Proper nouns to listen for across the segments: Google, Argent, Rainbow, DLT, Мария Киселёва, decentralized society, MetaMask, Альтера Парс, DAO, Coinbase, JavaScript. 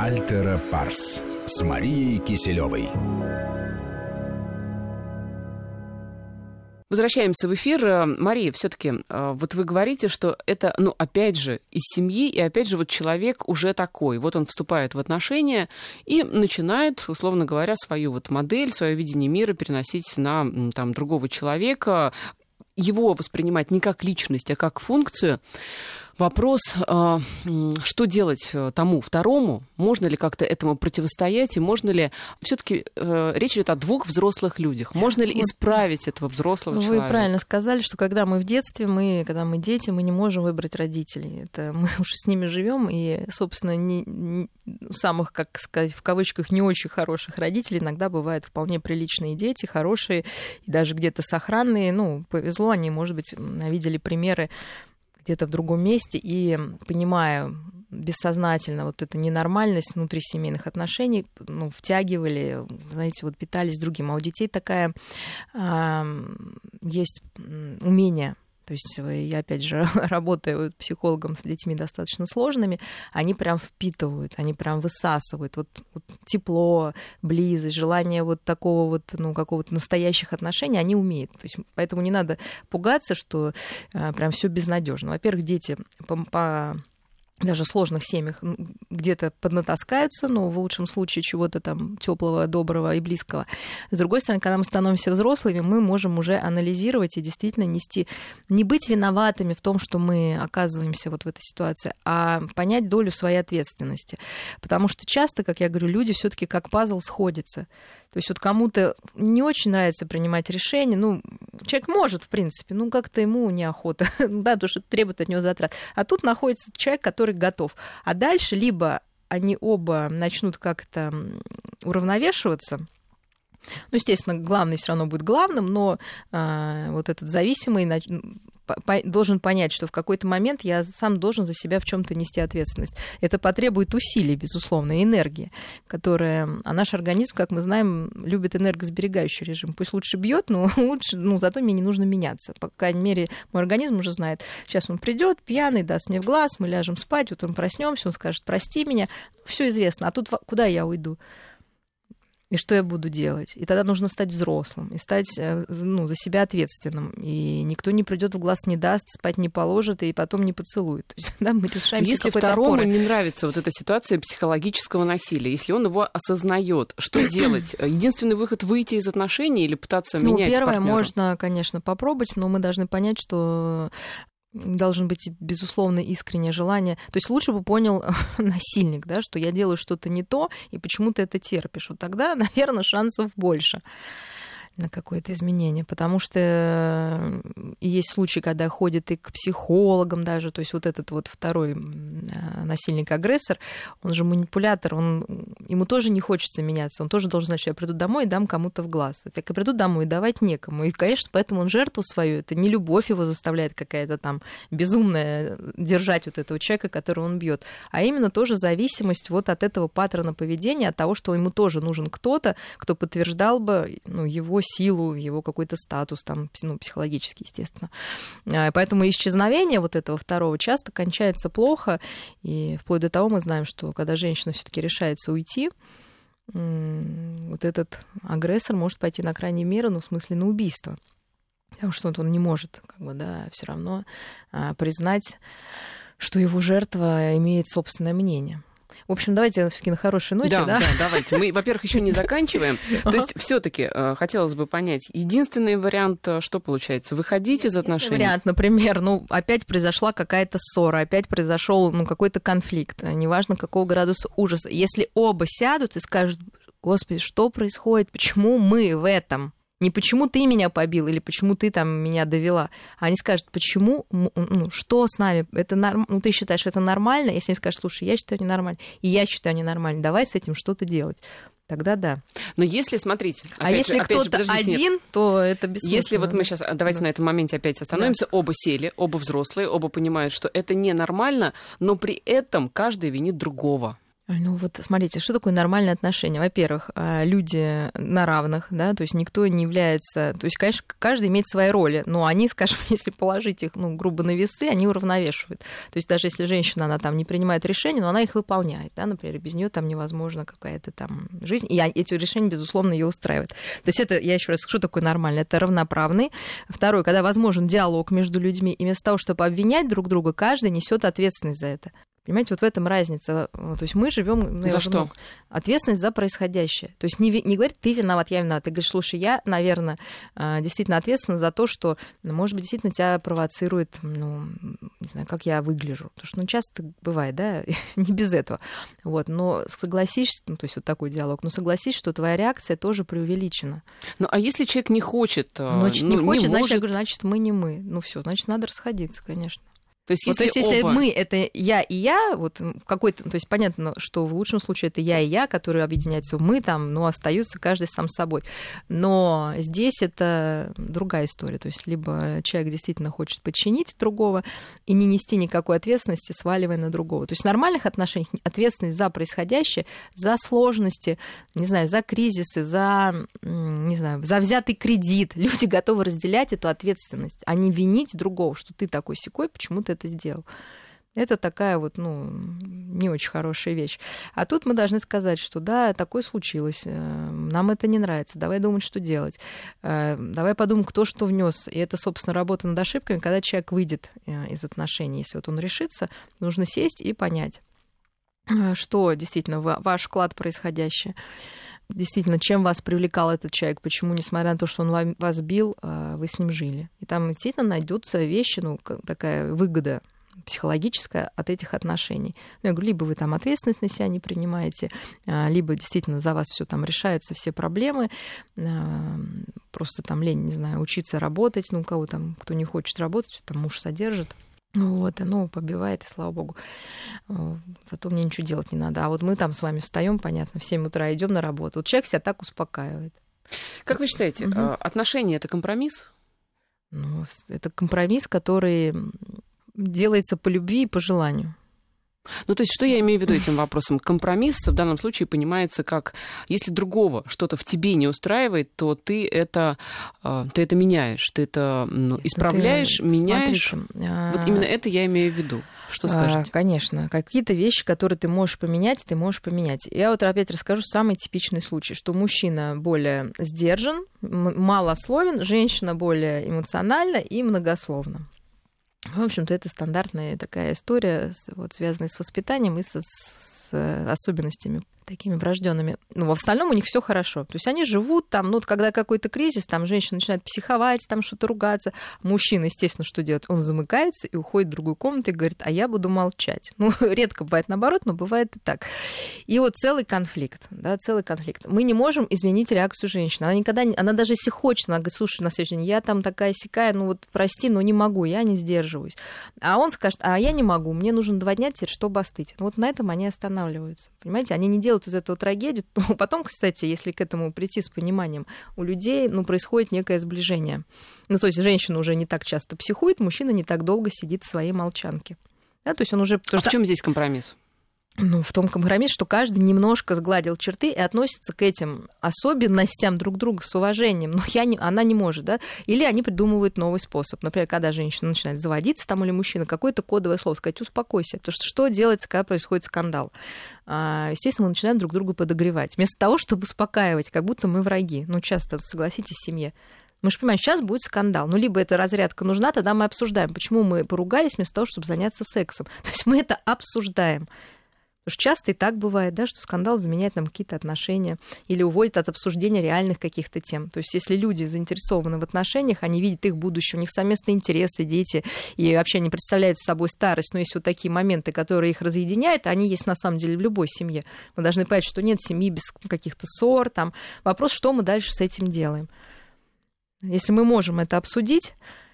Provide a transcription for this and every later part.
«Альтера Парс» с Марией Киселёвой. Возвращаемся в эфир. Мария, все-таки, вот вы говорите, что это, опять же, из семьи, и опять же, вот человек уже такой. Вот он вступает в отношения и начинает, условно говоря, свою вот модель, свое видение мира переносить на там, другого человека, его воспринимать не как личность, а как функцию. Вопрос, что делать тому второму? Можно ли как-то этому противостоять? И можно ли... Все-таки речь идет о двух взрослых людях. Можно ли исправить этого взрослого человека? Вы правильно сказали, что когда мы в детстве, когда мы дети, мы не можем выбрать родителей. Это мы уже с ними живем, и, собственно, самых, как сказать, в кавычках, не очень хороших родителей иногда бывают вполне приличные дети, хорошие, и даже где-то сохранные. Повезло, они, может быть, видели примеры где-то в другом месте, и понимая бессознательно вот эту ненормальность внутрисемейных отношений, втягивали, знаете, питались другим. А у детей такая есть умение. То есть я, опять же, работаю психологом с детьми достаточно сложными, они прям впитывают, они прям высасывают тепло, близость, желание такого какого-то настоящих отношений, они умеют. То есть, поэтому не надо пугаться, что прям все безнадежно. Во-первых, дети даже в сложных семьях где-то поднатаскаются, в лучшем случае чего-то там теплого, доброго и близкого. С другой стороны, когда мы становимся взрослыми, мы можем уже анализировать и действительно не быть виноватыми в том, что мы оказываемся в этой ситуации, а понять долю своей ответственности. Потому что часто, как я говорю, люди все-таки как пазл сходятся. То есть кому-то не очень нравится принимать решения. Человек может, в принципе, как-то ему неохота, да, потому что требует от него затрат. А тут находится человек, который готов. А дальше либо они оба начнут как-то уравновешиваться, естественно, главный все равно будет главным, но этот зависимый должен понять, что в какой-то момент я сам должен за себя в чем-то нести ответственность. Это потребует усилий, безусловно, и энергии, которая... А наш организм, как мы знаем, любит энергосберегающий режим. Пусть лучше бьет, но лучше, зато мне не нужно меняться. По крайней мере, мой организм уже знает. Сейчас он придет, пьяный, даст мне в глаз, мы ляжем спать, утром проснемся, он скажет: прости меня. Все известно. А тут куда я уйду? И что я буду делать? И тогда нужно стать взрослым, и стать за себя ответственным. И никто не придет в глаз, не даст, спать не положит, и потом не поцелует. То есть, да, мы решаемся. Если второму не нравится эта ситуация психологического насилия, если он его осознает, что делать? Единственный выход — выйти из отношений или пытаться менять партнера? Первое, можно, конечно, попробовать, но мы должны понять, что... должен быть, безусловно, искреннее желание. То есть лучше бы понял насильник, да, что я делаю что-то не то, и почему ты это терпишь. Тогда, наверное, шансов больше на какое-то изменение. Потому что есть случаи, когда ходит и к психологам даже. То есть этот второй насильник-агрессор, он же манипулятор, ему тоже не хочется меняться. Он тоже должен знать, что я приду домой и дам кому-то в глаз. Так я приду домой и давать некому. И, конечно, поэтому он жертву свою, это не любовь его заставляет какая-то там безумная держать этого человека, которого он бьет, а именно тоже зависимость от этого паттерна поведения, от того, что ему тоже нужен кто-то, кто подтверждал бы его силу, его какой-то статус, там, психологический, естественно. Поэтому исчезновение этого второго часто кончается плохо, и вплоть до того мы знаем, что когда женщина все-таки решается уйти, этот агрессор может пойти на крайние меры, в смысле на убийство. Потому что он не может, все равно признать, что его жертва имеет собственное мнение. В общем, давайте все-таки на хорошей ноте, да? Да, давайте. Мы, во-первых, еще не заканчиваем. То есть все-таки хотелось бы понять, единственный вариант, что получается? Выходить из отношений? Единственный вариант, например, опять произошла какая-то ссора, опять произошел какой-то конфликт, неважно какого градуса ужаса. Если оба сядут и скажут: Господи, что происходит, почему мы в этом? Не почему ты меня побил или почему ты там меня довела. Они скажут: почему, что с нами? Это ты считаешь, это нормально? Если они скажут: слушай, я считаю ненормально, и я считаю ненормально, давай с этим что-то делать. Тогда да. Но если, смотрите... если кто-то один, то это бессмысленно. Если мы сейчас... Давайте на этом моменте опять остановимся. Да. Оба сели, оба взрослые, оба понимают, что это ненормально, но при этом каждый винит другого. Ну вот смотрите, что такое нормальные отношения? Во-первых, люди на равных, да, то есть никто не является... То есть, конечно, каждый имеет свои роли, но они, скажем, если положить их, ну, грубо на весы, они уравновешивают. То есть даже если женщина, она там не принимает решения, но она их выполняет, да, например, без нее там невозможно какая-то там жизнь, и эти решения, безусловно, ее устраивают. То есть это, я еще раз, что такое нормальный? Это равноправный. Второе, когда возможен диалог между людьми, и вместо того, чтобы обвинять друг друга, каждый несет ответственность за это. Понимаете, вот в этом разница. То есть мы живем... За что? Ответственность за происходящее. То есть не говорит, ты виноват, я виноват. Ты говоришь, слушай, я, наверное, действительно ответственна за то, что, может быть, действительно тебя провоцирует, ну, не знаю, как я выгляжу. Потому что, ну, часто бывает, да, не без этого. Вот, но согласись, ну, то есть вот такой диалог, но согласись, что твоя реакция тоже преувеличена. Ну, а если человек не хочет... Значит, не хочет, значит, я говорю, значит, мы не мы. Ну, все, значит, надо расходиться, конечно. То есть, если оба... мы, это я и я, вот какой-то, то есть понятно, что в лучшем случае это я и я, которые объединяются мы там, но остаются каждый сам собой. Но здесь это другая история. То есть либо человек действительно хочет подчинить другого и не нести никакой ответственности, сваливая на другого. То есть в нормальных отношениях ответственность за происходящее, за сложности, не знаю, за кризисы, за, не знаю, за взятый кредит. Люди готовы разделять эту ответственность, а не винить другого, что ты такой-сякой, почему ты это сделал. Это такая вот, ну, не очень хорошая вещь. А тут мы должны сказать, что да, такое случилось, нам это не нравится, давай думать, что делать. Давай подумаем, кто что внес. И это, собственно, работа над ошибками, когда человек выйдет из отношений, если вот он решится, нужно сесть и понять, что действительно ваш вклад в происходящее. Действительно, чем вас привлекал этот человек, почему, несмотря на то, что он вас бил, вы с ним жили. И там, действительно, найдутся вещи, ну, такая выгода психологическая от этих отношений. Ну, я говорю, либо вы там ответственность на себя не принимаете, либо действительно за вас все там решается, все проблемы, просто там лень, не знаю, учиться работать, ну, у кого там, кто не хочет работать, там муж содержит. Вот, оно побивает, и слава богу. Зато мне ничего делать не надо. А вот мы там с вами встаем, понятно, в 7 утра идем на работу. Вот человек себя так успокаивает. Как вы считаете, отношения — это компромисс? Ну, это компромисс, который делается по любви и по желанию. Ну, то есть, что я имею в виду этим вопросом? Компромисс в данном случае понимается как, если другого что-то в тебе не устраивает, то ты это меняешь, ты это исправляешь, меняешь. Смотрите, вот именно это я имею в виду. Что скажете? Конечно. Какие-то вещи, которые ты можешь поменять. Я вот опять расскажу самый типичный случай, что мужчина более сдержан, малословен, женщина более эмоциональна и многословна. В общем-то, это стандартная такая история, вот, связанная с воспитанием и с особенностями такими врожденными. Ну, в остальном у них все хорошо. То есть они живут там, ну, вот, когда какой-то кризис, там женщина начинает психовать, там что-то ругаться. Мужчина, естественно, что делает? Он замыкается и уходит в другую комнату и говорит, а я буду молчать. Ну, редко бывает наоборот, но бывает и так. И вот целый конфликт, да, целый конфликт. Мы не можем изменить реакцию женщины. Она никогда не... Она даже если хочет, она говорит, слушай, на следующий день я там такая-сякая, ну, вот, прости, но не могу, я не сдерживаюсь. А он скажет, а я не могу, мне нужно 2 дня теперь, чтобы остыть. Вот на этом они останавливаются, понимаете? Они не делают из этого трагедию. Но потом, кстати, если к этому прийти с пониманием, у людей, ну, происходит некое сближение. Ну, то есть женщина уже не так часто психует, мужчина не так долго сидит в своей молчанке. Да, то есть он уже... А в чем здесь компромисс? Ну, в том компромиссе, что каждый немножко сгладил черты и относится к этим особенностям друг друга с уважением. Но она не может, да? Или они придумывают новый способ. Например, когда женщина начинает заводиться, там, или мужчина, какое-то кодовое слово, сказать «успокойся». Потому что что делается, когда происходит скандал? Естественно, мы начинаем друг друга подогревать. Вместо того, чтобы успокаивать, как будто мы враги. Ну, часто, согласитесь, в семье. Мы же понимаем, сейчас будет скандал. Ну, либо эта разрядка нужна, тогда мы обсуждаем, почему мы поругались вместо того, чтобы заняться сексом. То есть мы это обсуждаем. Потому что часто и так бывает, да, что скандал заменяет нам какие-то отношения или уводит от обсуждения реальных каких-то тем. То есть если люди заинтересованы в отношениях, они видят их будущее, у них совместные интересы, дети, и вообще они представляют собой старость. Но есть вот такие моменты, которые их разъединяют, они есть на самом деле в любой семье. Мы должны понять, что нет семьи без каких-то ссор. Там. Вопрос, что мы дальше с этим делаем. Если мы можем это обсудить,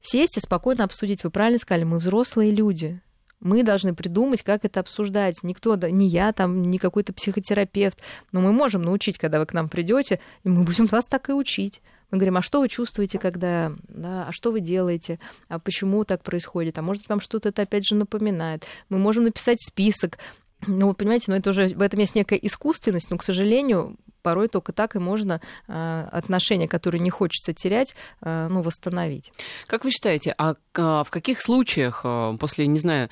сесть и спокойно обсудить. Вы правильно сказали, мы взрослые люди. Мы должны придумать, как это обсуждать. Никто, не я, там, не какой-то психотерапевт. Но мы можем научить, когда вы к нам придете, и мы будем вас так и учить. Мы говорим, а что вы чувствуете, когда, да, а что вы делаете, а почему так происходит, а может, вам что-то это опять же напоминает. Мы можем написать список Ну, понимаете, но это уже, в этом есть некая искусственность, но, к сожалению, порой только так и можно отношения, которые не хочется терять, восстановить. Как вы считаете, а в каких случаях после, не знаю,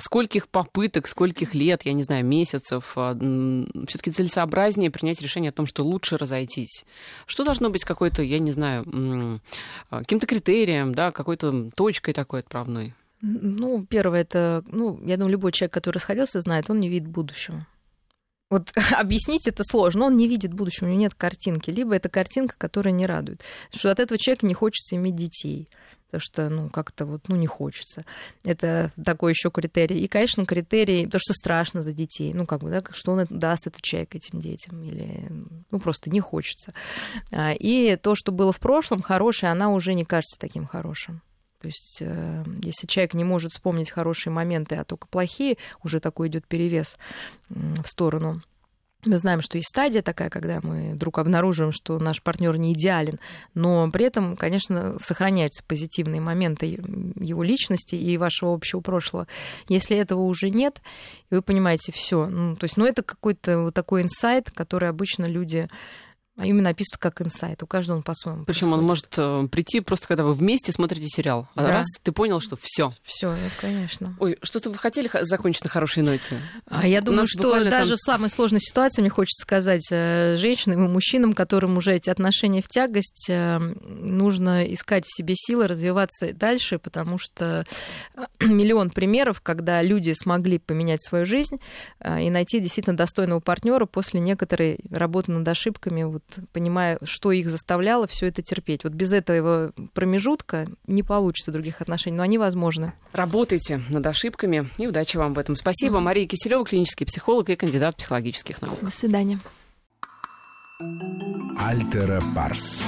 скольких попыток, скольких лет, я не знаю, месяцев, все-таки целесообразнее принять решение о том, что лучше разойтись? Что должно быть какой-то, я не знаю, каким-то критерием, да, какой-то точкой такой отправной? Ну, первое, это, я думаю, любой человек, который расходился, знает, он не видит будущего. Вот объяснить это сложно, он не видит будущего, у него нет картинки, либо это картинка, которая не радует, что от этого человека не хочется иметь детей, потому что, не хочется. Это такой еще критерий. И, конечно, критерий, то, что страшно за детей, что он даст этот человек этим детям, или, просто не хочется. И то, что было в прошлом хорошее, она уже не кажется таким хорошим. То есть, если человек не может вспомнить хорошие моменты, а только плохие, уже такой идет перевес в сторону. Мы знаем, что есть стадия такая, когда мы вдруг обнаруживаем, что наш партнер не идеален, но при этом, конечно, сохраняются позитивные моменты его личности и вашего общего прошлого. Если этого уже нет, и вы понимаете, все. Это какой-то вот такой инсайт, который обычно люди... А именно описывают как инсайт. У каждого он по-своему. Причем он может прийти просто, когда вы вместе смотрите сериал. А да. Раз ты понял, что все. Все, конечно. Ой, что-то вы хотели закончить на хорошей ноте? Я думаю, что даже в самой сложной ситуации, мне хочется сказать, женщинам и мужчинам, которым уже эти отношения в тягость, нужно искать в себе силы, развиваться дальше, потому что миллион примеров, когда люди смогли поменять свою жизнь и найти действительно достойного партнера после некоторой работы над ошибками, понимая, что их заставляло все это терпеть. Вот без этого промежутка не получится других отношений, но они возможны. Работайте над ошибками, и удачи вам в этом. Спасибо. Мария Киселёва, клинический психолог и кандидат психологических наук. До свидания. Альтера Парс.